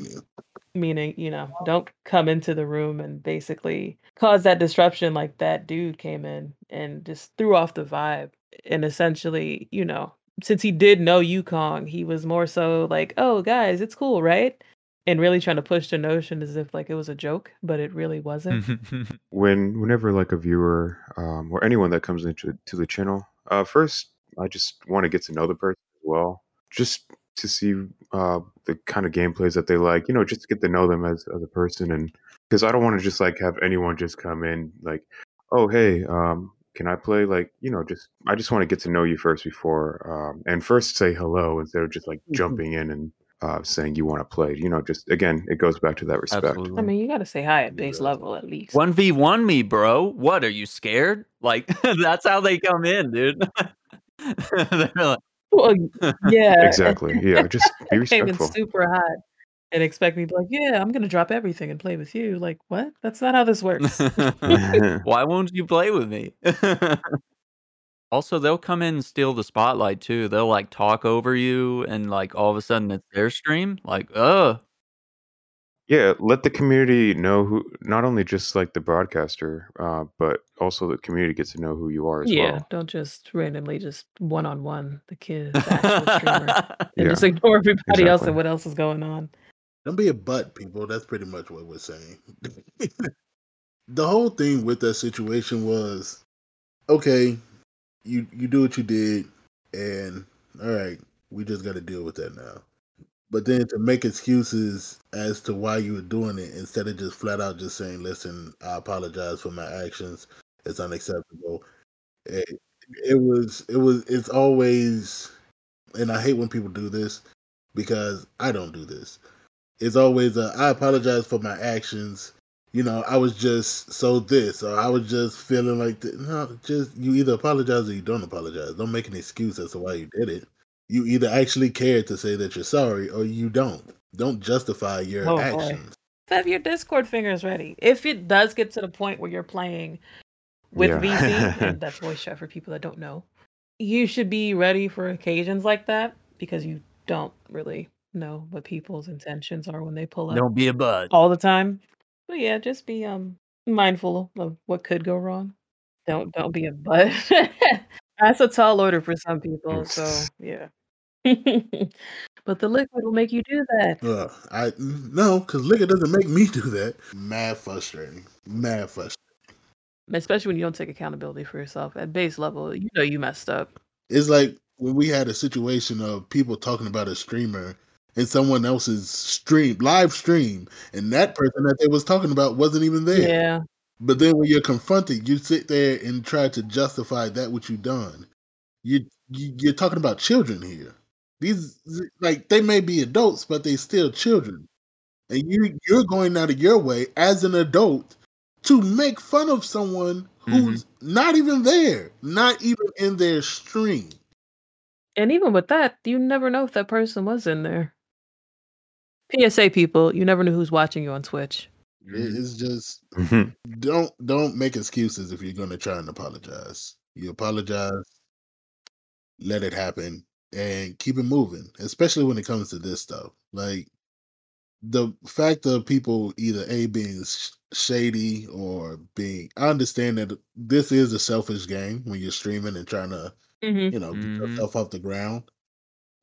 meaning, you know, don't come into the room and basically cause that disruption like that dude came in and just threw off the vibe. And essentially, you know, since he did know Yukong, he was more so like, oh, guys, it's cool, right? And really trying to push the notion as if like it was a joke, but it really wasn't. When, whenever like a viewer um, or anyone that comes into to the channel, uh, first, I just want to get to know the person as well, just to see uh, the kind of gameplays that they like, you know, just to get to know them as, as a person. And because I don't want to just like have anyone just come in like, oh, hey, um, can I play? Like, you know, just I just want to get to know you first before um, and first say hello instead of just like mm-hmm. jumping in and Uh, saying you want to play, you know, just again, it goes back to that respect. Absolutely. I mean, you got to say hi at base yeah. level at least. one v one me, bro. What, are you scared? Like, that's how they come in, dude. They're like, well, yeah, exactly. Yeah, just be respectful. Super hot and expect me to be like, yeah, I'm gonna drop everything and play with you. Like, what? That's not how this works. Why won't you play with me? Also, they'll come in and steal the spotlight, too. They'll, like, talk over you, and, like, all of a sudden it's their stream. Like, ugh. Yeah, let the community know who, not only just, like, the broadcaster, uh, but also the community gets to know who you are as yeah, well. Yeah, don't just randomly just one-on-one the kid, the actual streamer, and yeah, just ignore everybody exactly. else and what else is going on. Don't be a butt, people. That's pretty much what we're saying. The whole thing with that situation was, okay, You you do what you did, and all right, we just got to deal with that now. But then to make excuses as to why you were doing it instead of just flat out just saying, "Listen, I apologize for my actions. It's unacceptable." It, it was it was it's always, and I hate when people do this because I don't do this. It's always a, I apologize for my actions. You know, I was just so this, or I was just feeling like th- no, just you either apologize or you don't apologize. Don't make an excuse as to why you did it. You either actually care to say that you're sorry or you don't. Don't justify your oh, actions. Boy. Have your Discord fingers ready. If it does get to the point where you're playing with yeah. V C, and that's voice chat for people that don't know, you should be ready for occasions like that because you don't really know what people's intentions are when they pull up. Don't be a bud all the time. But yeah, just be um mindful of what could go wrong. Don't don't be a butt. That's a tall order for some people. So yeah, but the liquid will make you do that. Uh, I no, because liquor doesn't make me do that. Mad frustrating. Mad frustrating. Especially when you don't take accountability for yourself at base level. You know you messed up. It's like when we had a situation of people talking about a streamer in someone else's stream, live stream, and that person that they was talking about wasn't even there. Yeah. But then when you're confronted, you sit there and try to justify that what you done. You, you you're talking about children here. These, like, they may be adults, but they still children. And you you're going out of your way as an adult to make fun of someone who's mm-hmm. not even there, not even in their stream. And even with that, you never know if that person was in there. P S A, people, you never knew who's watching you on Twitch. It's just mm-hmm. don't don't make excuses if you're going to try and apologize. You apologize, let it happen, and keep it moving. Especially when it comes to this stuff, like the fact of people either a being shady or being. I understand that this is a selfish game when you're streaming and trying to mm-hmm. you know get yourself mm-hmm. off the ground.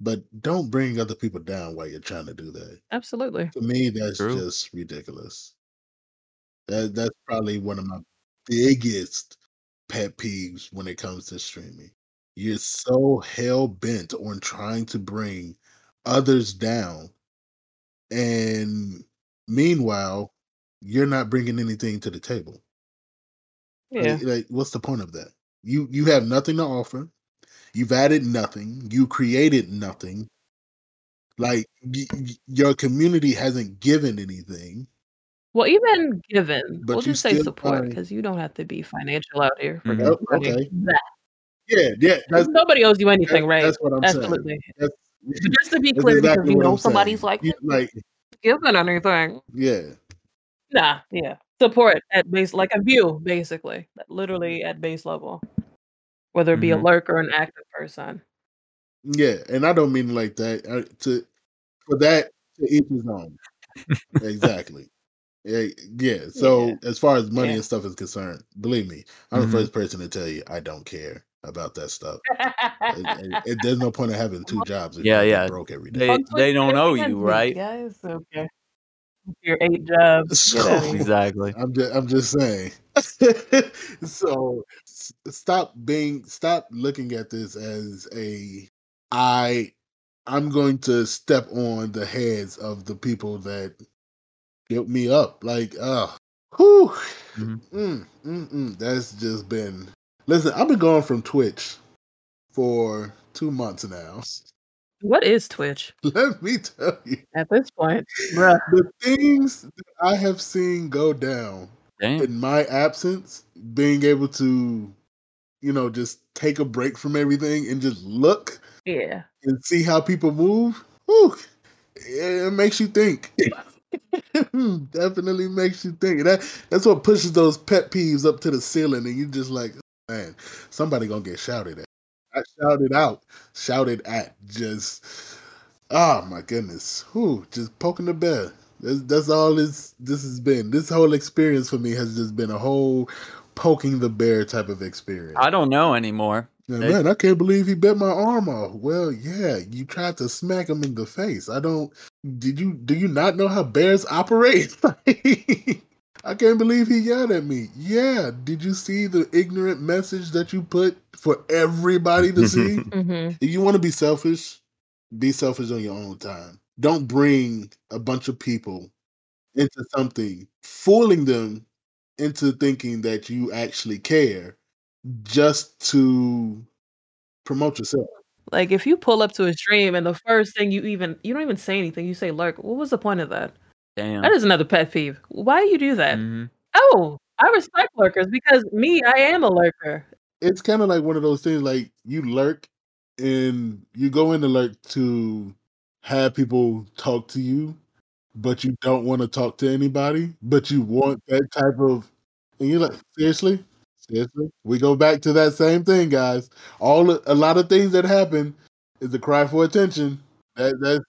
But don't bring other people down while you're trying to do that. Absolutely. To me, that's True. just ridiculous. That That's probably one of my biggest pet peeves when it comes to streaming. You're so hell-bent on trying to bring others down. And meanwhile, you're not bringing anything to the table. Yeah. Like, like, what's the point of that? You You have nothing to offer. You've added nothing. You created nothing. Like, y- y- your community hasn't given anything. Well, even given, but we'll just say support because you don't have to be financial out here. For nope, okay. That. Yeah, yeah. That's, nobody owes you anything, that's, right? That's what I'm Absolutely. saying. Absolutely. Yeah, just to be clear, exactly because you know I'm somebody's saying. like, you, like given anything. Yeah. Nah, yeah. Support at base, like a view, basically, literally at base level. Whether it be mm-hmm. a lurker or an active person. Yeah, and I don't mean like that. I, to for that to each his own. Exactly. Yeah, yeah. So yeah. as far as money yeah. and stuff is concerned, believe me, I'm mm-hmm. the first person to tell you I don't care about that stuff. it, it, it, there's no point in having two jobs. If yeah, yeah. broke every day. They, they don't owe you, right? Guys, okay. Your eight jobs. So, yeah, exactly. I'm just, I'm just saying. So stop being, stop looking at this as a, I, I'm going to step on the heads of the people that built me up. Like, oh, whew. Mm-hmm. mm, mm, mm. That's just been, listen, I've been gone from Twitch for two months now. What is Twitch? Let me tell you. At this point, bruh. The things that I have seen go down Damn. in my absence, being able to, you know, just take a break from everything and just look yeah. and see how people move, whew, it, it makes you think. Definitely makes you think. That That's what pushes those pet peeves up to the ceiling, and you just like, oh, man, somebody gonna get shouted at. I shouted out, shouted at, just, oh my goodness, whew, just poking the bear. That's, that's all this, this has been. This whole experience for me has just been a whole poking the bear type of experience. I don't know anymore. Man, it, man I can't believe he bit my arm off. Well, yeah, you tried to smack him in the face. I don't, did you, do you not know how bears operate? I can't believe he yelled at me. Yeah. Did you see the ignorant message that you put for everybody to see? Mm-hmm. If you want to be selfish, be selfish on your own time. Don't bring a bunch of people into something, fooling them into thinking that you actually care just to promote yourself. Like if you pull up to a stream and the first thing you even, you don't even say anything. You say, lurk, what was the point of that? Damn. That is another pet peeve. Why do you do that? Mm-hmm. Oh, I respect lurkers because me, I am a lurker. It's kind of like one of those things like you lurk and you go in to lurk to have people talk to you, but you don't want to talk to anybody, but you want that type of... And you're like, seriously? Seriously? We go back to that same thing, guys. All A lot of things that happen is a cry for attention. That, that's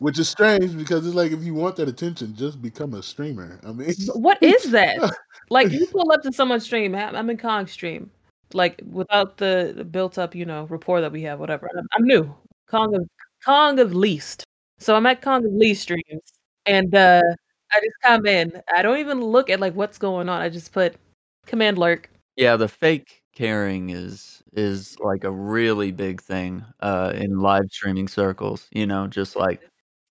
Which is strange because it's like, if you want that attention, just become a streamer. I mean, what is that? Like, you pull up to someone's stream. I'm in Kong's stream. Like, without the, the built up, you know, rapport that we have, whatever. I'm, I'm new. Kong of, Kong of Least. So I'm at Kong of Least streams. And uh, I just come in. I don't even look at, like, what's going on. I just put command lurk. Yeah, the fake caring is, is like, a really big thing uh, in live streaming circles. You know, just like...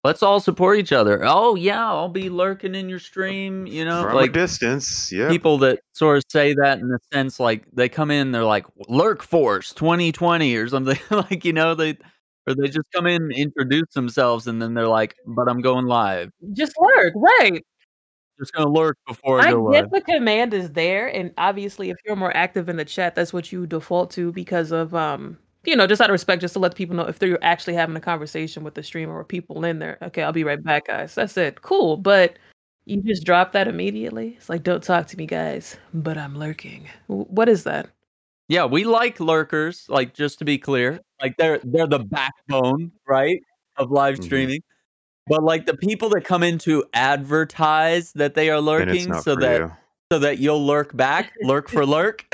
Let's all support each other. Oh, yeah, I'll be lurking in your stream, you know. From like a distance, yeah. People that sort of say that in the sense, like, they come in, they're like, Lurk Force twenty twenty or something. Like, you know, they or they just come in and introduce themselves, and then they're like, but I'm going live. Just lurk, right. Just going to lurk before I go live. I guess the command is there, and obviously, if you're more active in the chat, that's what you default to because of... um. You know, just out of respect, just to let people know if they're actually having a conversation with the streamer or people in there. Okay, I'll be right back, guys. That's it. Cool. But you just drop that immediately. It's like, don't talk to me, guys, but I'm lurking. What is that? Yeah, we like lurkers, like, just to be clear. Like, they're they're the backbone, right, of live mm-hmm. streaming. But, like, the people that come in to advertise that they are lurking so that, so that you'll lurk back, lurk for lurk.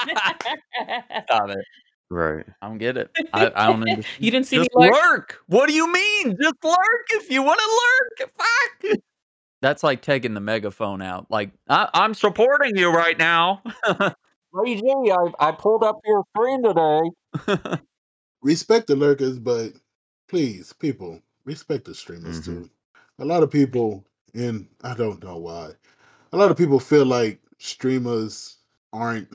Stop it. Right. I don't get it. I, I don't understand. You didn't see just me lurk? lurk. What do you mean? Just lurk if you want to lurk. Fuck. That's like taking the megaphone out. Like, I, I'm supporting you right now. Ray G, I, I pulled up your screen today. Respect the lurkers, but please, people, respect the streamers mm-hmm. too. A lot of people, and I don't know why, a lot of people feel like streamers aren't,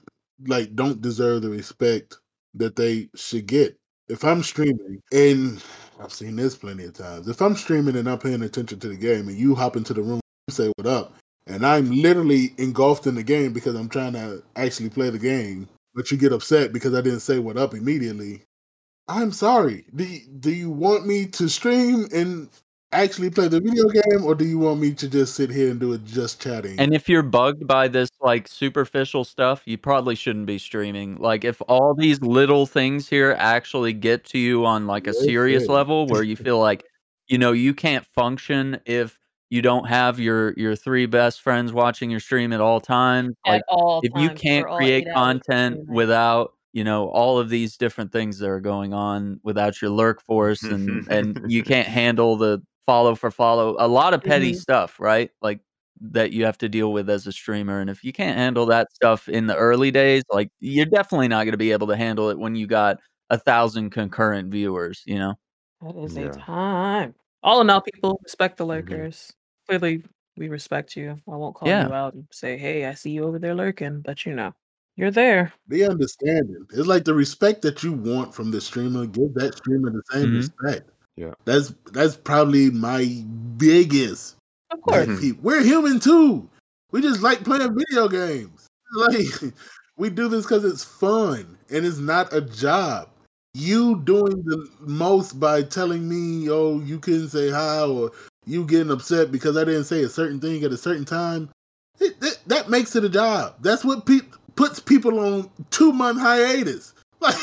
like, don't deserve the respect that they should get. If I'm streaming, and I've seen this plenty of times, if I'm streaming and not paying attention to the game and you hop into the room and say what up, and I'm literally engulfed in the game because I'm trying to actually play the game, but you get upset because I didn't say what up immediately, I'm sorry. Do you, do you want me to stream and actually play the video game, or do you want me to just sit here and do it just chatting? And if you're bugged by this, like, superficial stuff, you probably shouldn't be streaming. Like, if all these little things here actually get to you on, like, a serious level where you feel like, you know, you can't function if You don't have your your three best friends watching your stream at all times. At like, all if times you can't create content without, you know, all of these different things that are going on, without your lurk force, and and you can't handle the follow for follow, a lot of petty mm-hmm. stuff, right? Like that you have to deal with as a streamer. And if you can't handle that stuff in the early days, like you're definitely not going to be able to handle it when you got a thousand concurrent viewers, you know? That is yeah. a time. All in all, people, respect the lurkers. Mm-hmm. Clearly, we respect you. I won't call yeah. you out and say, hey, I see you over there lurking, but you know, you're there. Be understanding. It's like the respect that you want from the streamer, give that streamer the same mm-hmm. respect. Yeah, that's that's probably my biggest. Of course, mm-hmm. we're human too. We just like playing video games. Like we do this because it's fun and it's not a job. You doing the most by telling me, "Oh, you couldn't say hi," or you getting upset because I didn't say a certain thing at a certain time. It, that, that makes it a job. That's what pe- puts people on two month hiatus. Like.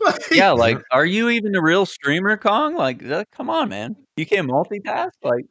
Like, yeah, like, are you even a real streamer, Kong? Like, uh, come on, man. You can't multitask? Like,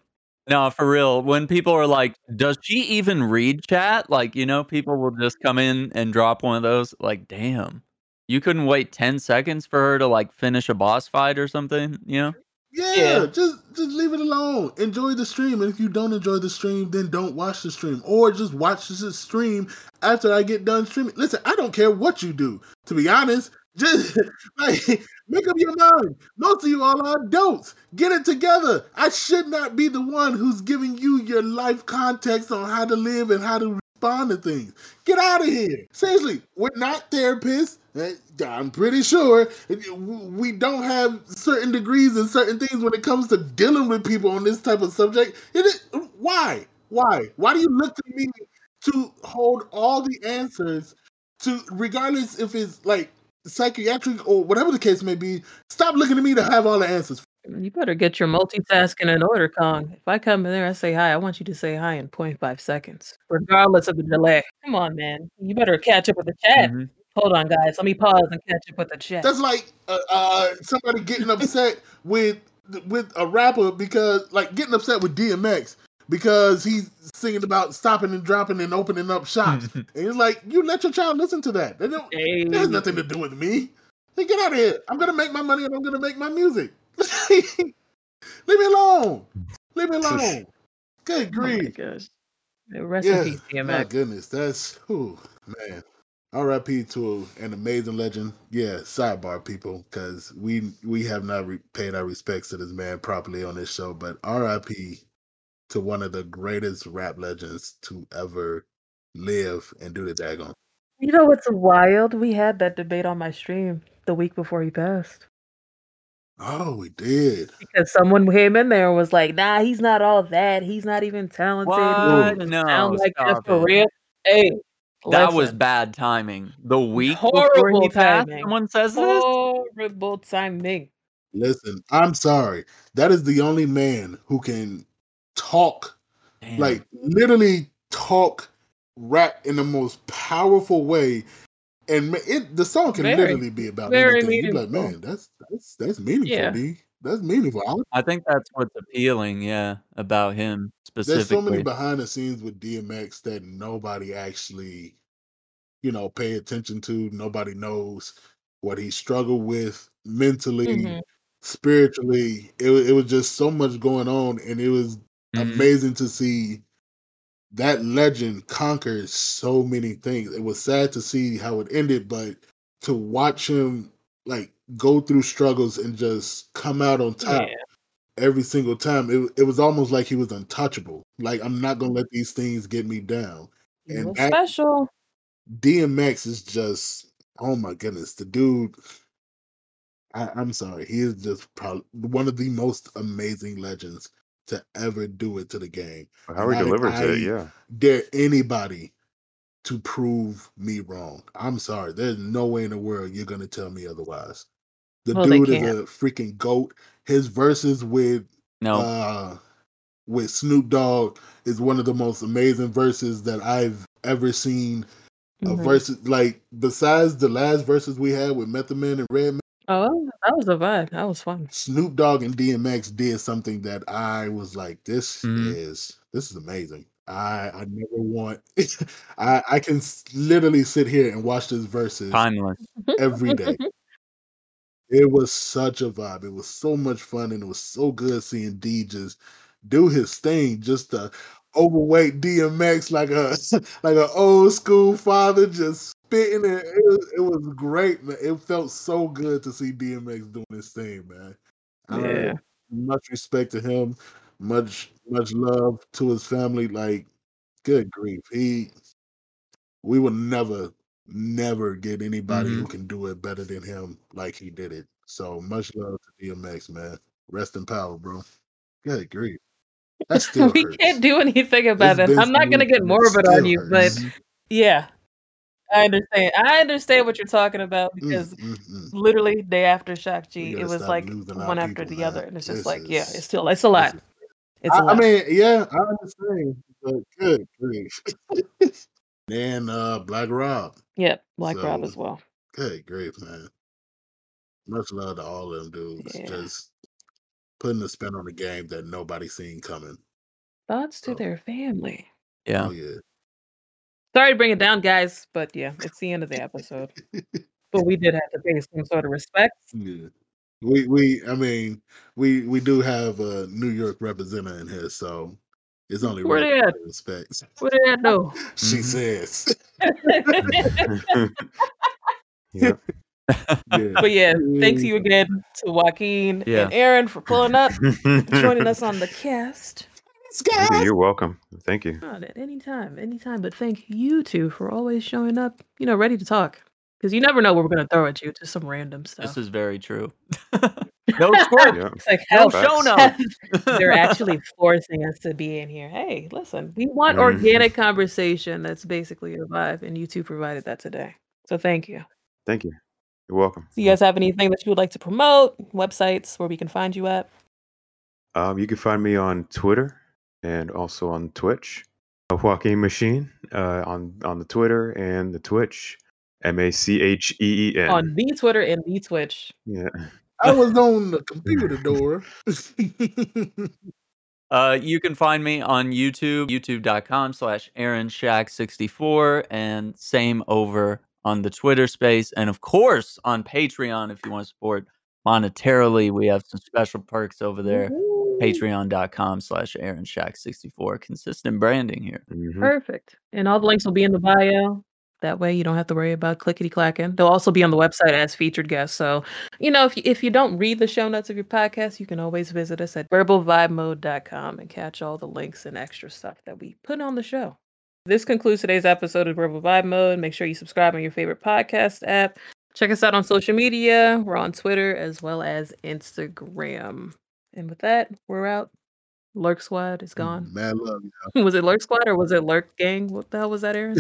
no, for real. When people are like, does she even read chat? Like, you know, people will just come in and drop one of those. Like, damn. You couldn't wait ten seconds for her to, like, finish a boss fight or something, you know? Yeah, yeah. Just, just leave it alone. Enjoy the stream. And if you don't enjoy the stream, then don't watch the stream. Or just watch the stream after I get done streaming. Listen, I don't care what you do. To be honest, just like make up your mind. Most of you all are adults. Get it together. I should not be the one who's giving you your life context on how to live and how to respond to things. Get out of here. Seriously, we're not therapists. I'm pretty sure we don't have certain degrees and certain things when it comes to dealing with people on this type of subject. It is, why? Why? Why do you look to me to hold all the answers to, regardless if it's like psychiatric or whatever the case may be? Stop looking at me to have all the answers. You better get your multitasking in order, Kong. If I come in there and say hi, I want you to say hi in zero point five seconds, regardless of the delay. Come on, man. You better catch up with the chat. Mm-hmm. Hold on, guys. Let me pause and catch up with the chat. That's like uh, uh, somebody getting upset with with a rapper because, like, getting upset with D M X because he's singing about stopping and dropping and opening up shops. And it's like, you let your child listen to that. They don't. Hey. That has nothing to do with me. Hey, get out of here. I'm going to make my money and I'm going to make my music. Leave me alone. Leave me alone. Good grief. Oh my gosh. Rest yeah. in peace, D M X. My goodness. That's, ooh, man. R I P to an amazing legend. Yeah, sidebar, people, because we we have not re- paid our respects to this man properly on this show, but R I P to one of the greatest rap legends to ever live and do the daggone. You know what's wild? We had that debate on my stream the week before he passed. Oh, we did. Because someone came in there and was like, nah, he's not all that. He's not even talented. What? He no, sound like that for real. Hey. That Listen. was bad timing. The week horrible before passed, someone says this? Horrible timing. Listen, I'm sorry. That is the only man who can talk, Damn. like literally talk rap in the most powerful way. And it, the song can very, literally be about anything. You're like, man, that's that's that's meaningful, yeah. D. That's meaningful. I think that's what's appealing, yeah, about him specifically. There's so many behind the scenes with D M X that nobody actually, you know, pay attention to. Nobody knows what he struggled with mentally, mm-hmm. spiritually. It, it was just so much going on, and it was mm-hmm. amazing to see that legend conquer so many things. It was sad to see how it ended, but to watch him, like, go through struggles and just come out on top yeah. every single time. It it was almost like he was untouchable. Like, I'm not gonna let these things get me down. And that, special. D M X is just, oh my goodness, the dude. I, I'm sorry, he is just probably one of the most amazing legends to ever do it to the game. How he delivers I, it, yeah. Dare anybody to prove me wrong. I'm sorry. There's no way in the world you're gonna tell me otherwise. The well, dude is a freaking goat. His verses with no uh, with Snoop Dogg is one of the most amazing verses that I've ever seen. Mm-hmm. A verse like besides the last verses we had with Method Man and Redman. Oh, that was a vibe. That was fun. Snoop Dogg and D M X did something that I was like, this mm. is this is amazing. I I never want I I can s- literally sit here and watch this versus Timeless. every day. It was such a vibe. It was so much fun, and it was so good seeing D just do his thing, just the overweight D M X like a like an old school father just spitting it. It was, it was great, man. It felt so good to see D M X doing his thing, man. Yeah. Uh, much respect to him. Much much love to his family. Like, good grief, he we will never never get anybody mm-hmm. who can do it better than him like he did it. So much love to D M X, man. Rest in power, bro. Good grief. That still we hurts. Can't do anything about it's it. I'm not gonna get more of it on you, hurts. But yeah, I understand. I understand what you're talking about because mm, mm, mm. literally day after Shock G, it was like one after people, the man. Other, and it's just this like is, yeah, it's still it's a lot. Is, it's I, a lot. I mean, yeah, I understand. But good grief. Then uh, Black Rob. Yep, Black so, Rob as well. Good grief, man. Much love to all of them dudes. Yeah. Just putting a spin on a game that nobody's seen coming. Thoughts so. To their family. Yeah. Oh, yeah. Sorry to bring it down, guys, but yeah, it's the end of the episode. But we did have to pay some sort of respect. Yeah. We, we, I mean, we we do have a New York representative in here, so it's only right to pay respect. What did I know? She mm-hmm. says. Yeah. Yeah. But yeah, thanks you again to Joaquin yeah. and Aaron for pulling up, joining us on the cast. Hey, you're welcome. Thank you. At any time, any time. But thank you two for always showing up. You know, ready to talk because you never know what we're gonna throw at you. Just some random stuff. This is very true. No script. Yeah. It's like hell, show no. They're actually forcing us to be in here. Hey, listen, we want mm. organic conversation. That's basically your vibe, and you two provided that today. So thank you. Thank you. You're welcome. So you guys have anything that you would like to promote? Websites where we can find you at? Um, you can find me on Twitter and also on Twitch. Joaquin Machine uh, on, on the Twitter and the Twitch. M A C H E E N. On the Twitter and the Twitch. Yeah. I was on the computer door. uh, you can find me on YouTube. YouTube.com slash Aaron Shack sixty-four. And same over on the Twitter space, and of course on Patreon if you want to support monetarily. We have some special perks over there. Ooh. Patreon.com slash Aaron Shack sixty-four. Consistent branding here. Mm-hmm. Perfect. And all the links will be in the bio. That way you don't have to worry about clickety clacking. They'll also be on the website as featured guests. So, you know, if you, if you don't read the show notes of your podcast, you can always visit us at verbal vibe mode dot com and catch all the links and extra stuff that we put on the show. This concludes today's episode of Verbal Vibe Mode. Make sure you subscribe on your favorite podcast app. Check us out on social media. We're on Twitter as well as Instagram. And with that, we're out. Lurk Squad is gone. Mad love. Yeah. Was it Lurk Squad or was it Lurk Gang? What the hell was that, Aaron?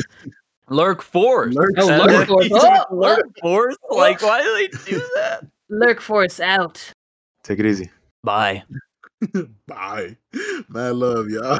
Lurk Force. Lurk, no, Lurk Force. Oh, Lurk Force? Like, why do they do that? Lurk Force out. Take it easy. Bye. Bye. Mad love, y'all.